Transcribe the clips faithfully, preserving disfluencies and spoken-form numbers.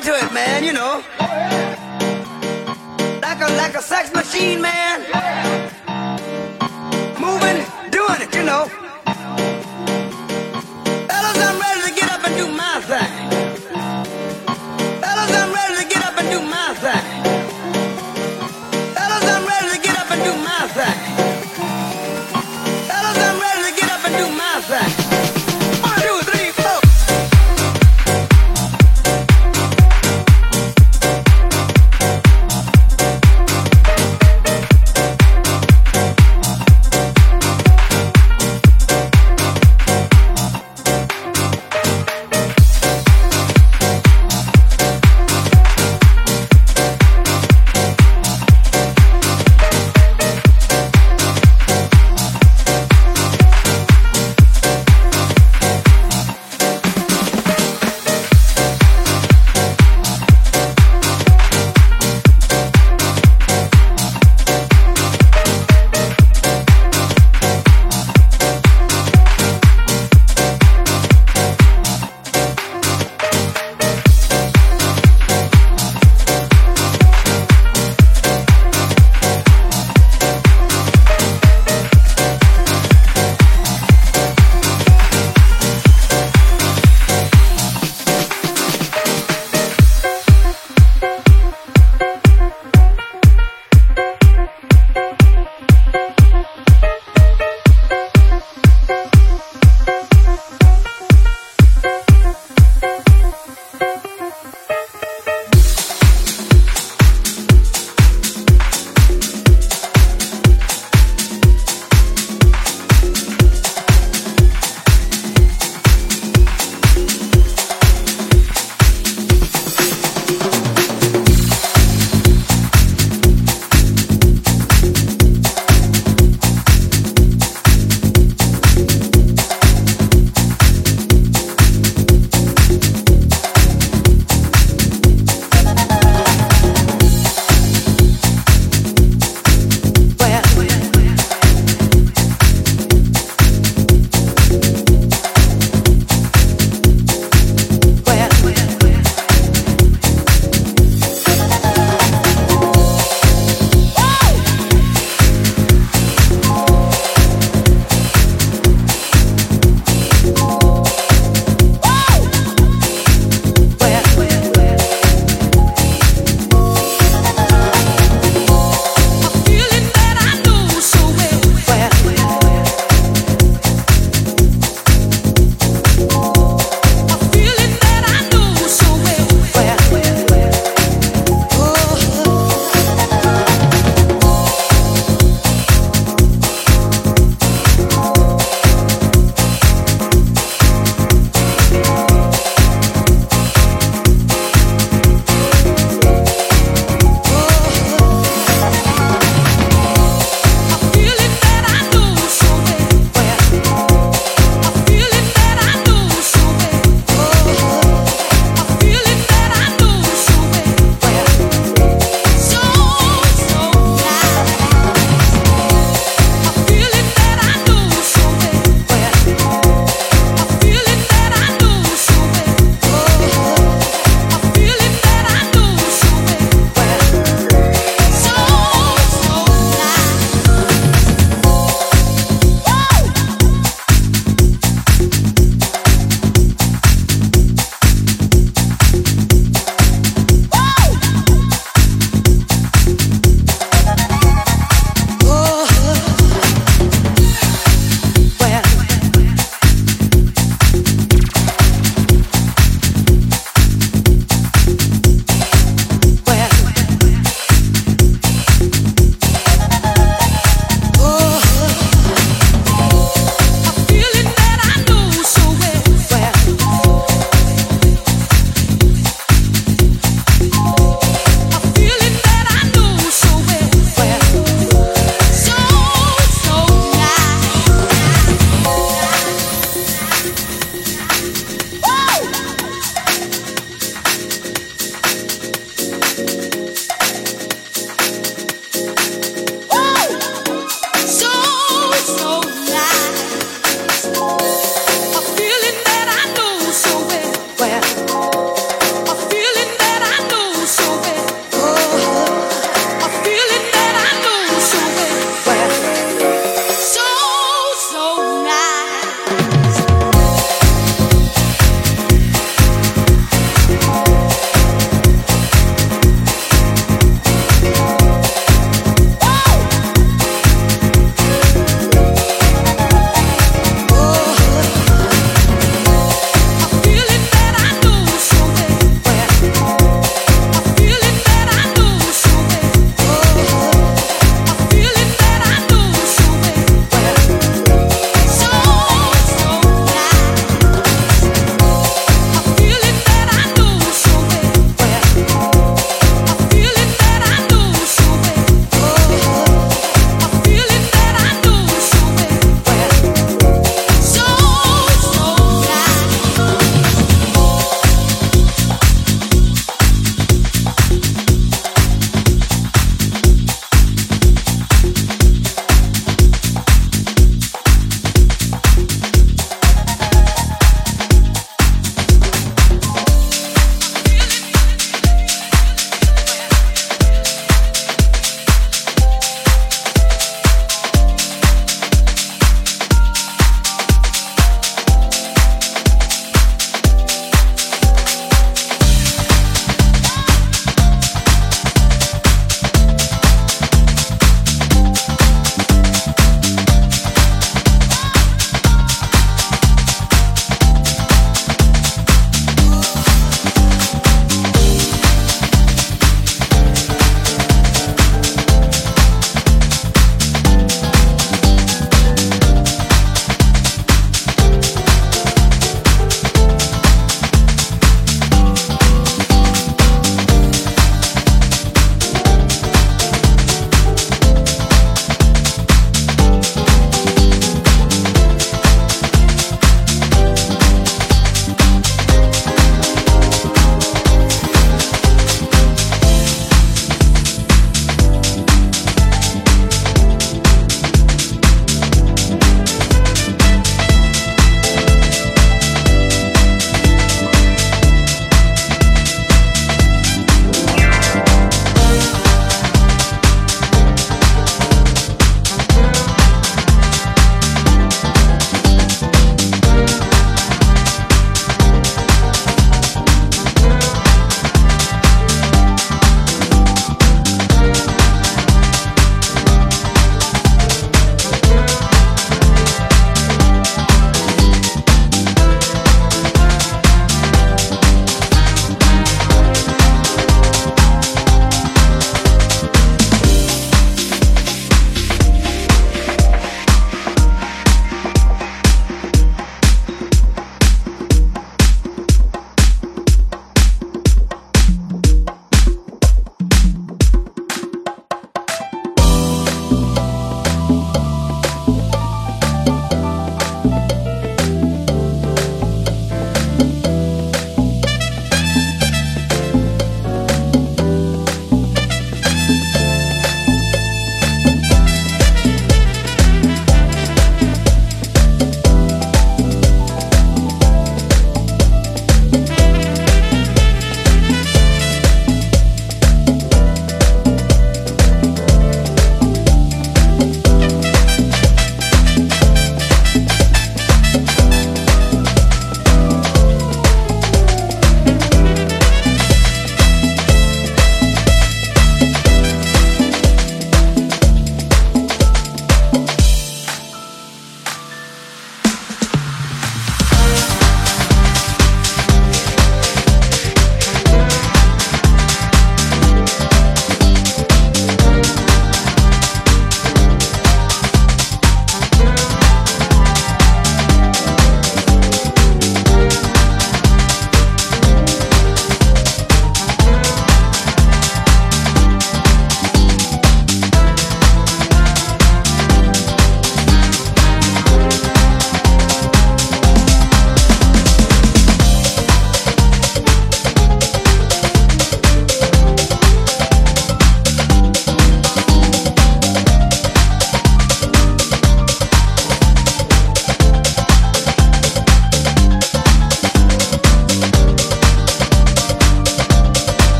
into it, man, you know. Like a, like a sex machine, man. Moving, doing it, you know. Fellas, I'm ready to get up and do my thing. Fellas, I'm ready to get up and do my thing. Fellas, I'm ready to get up and do my thing. Fellas, I'm ready to get up and do my thing.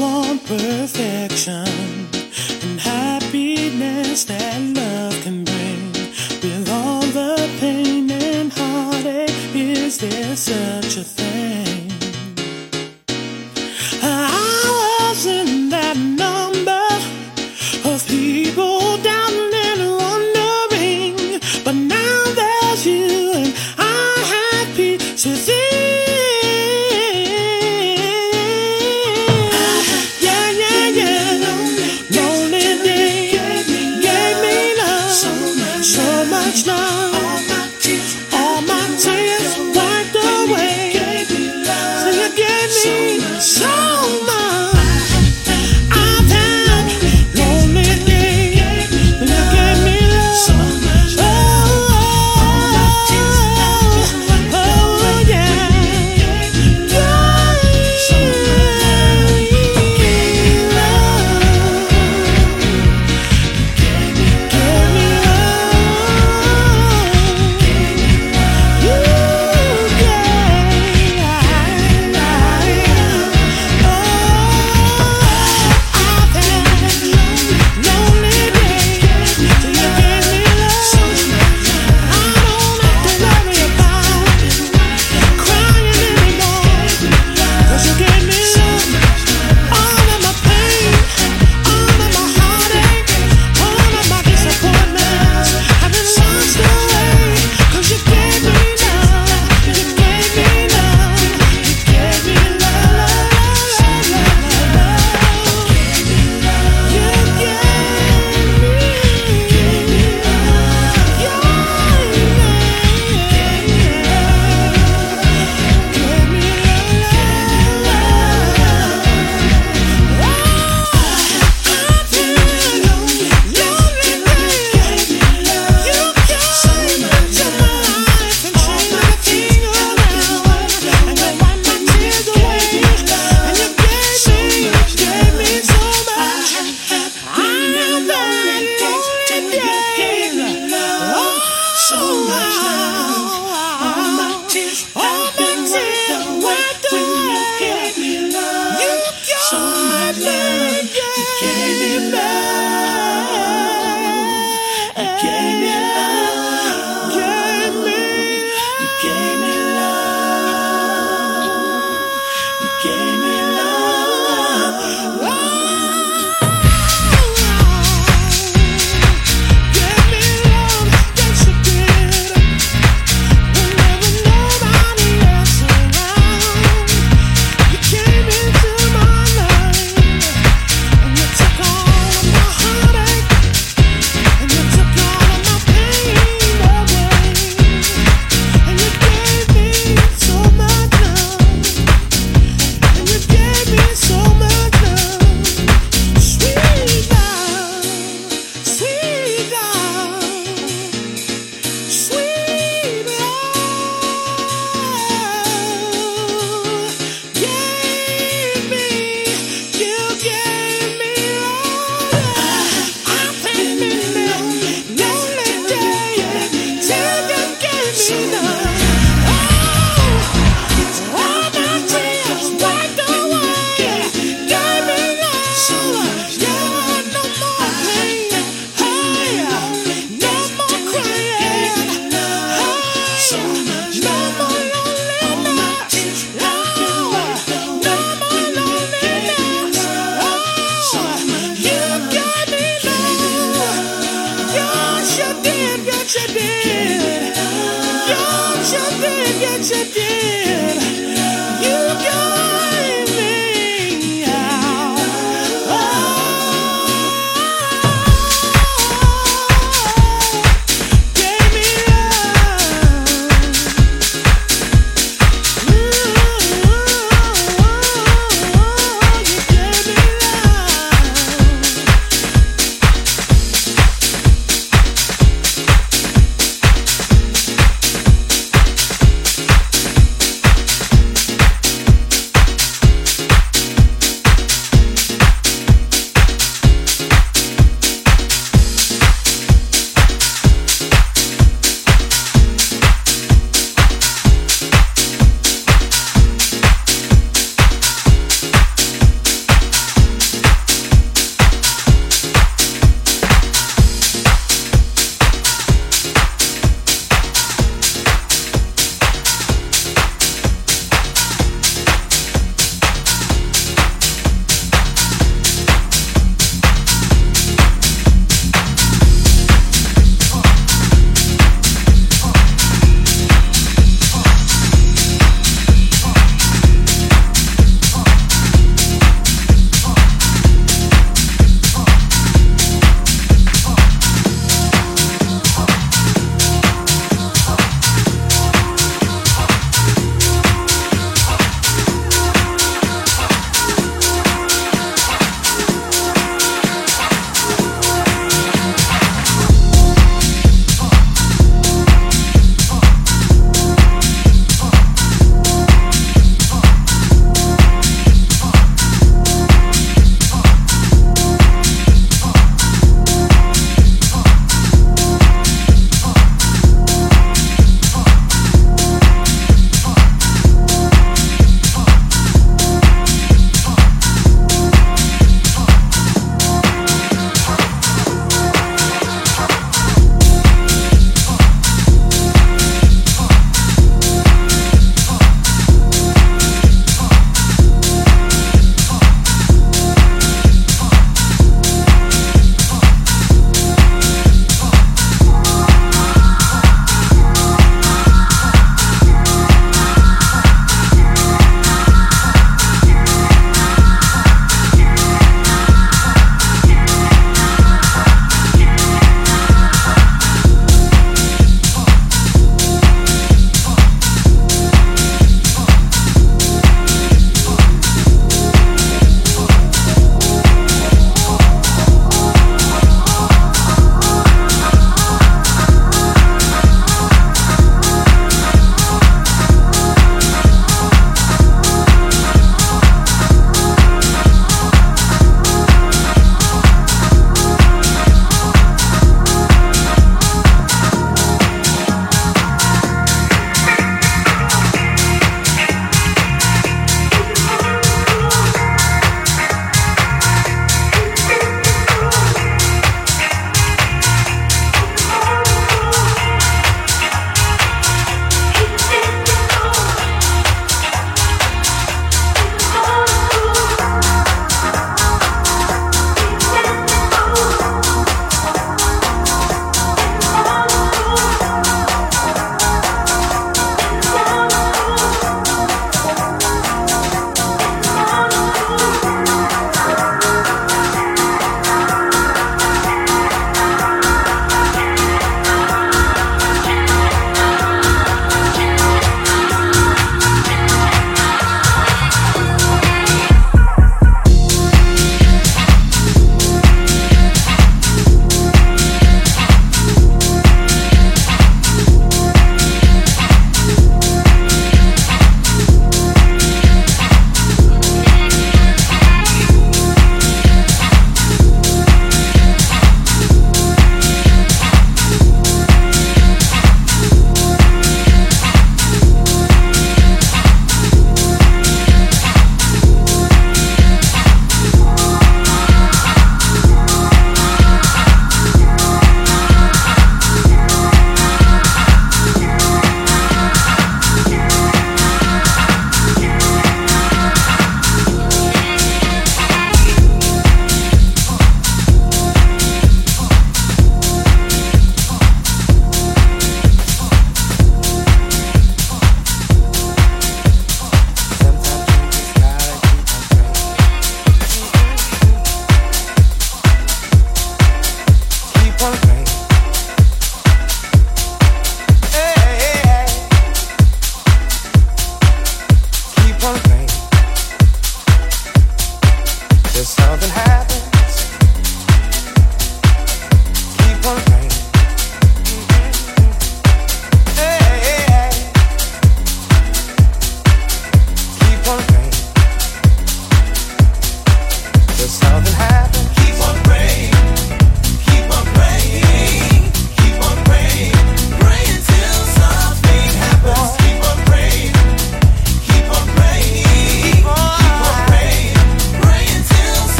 want perfection and happiness that love can bring. With all the pain and heartache, is there such a thing? I was in that number of people down and wondering, but now there's you and I have peace within.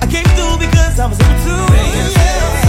I came through because I was into it.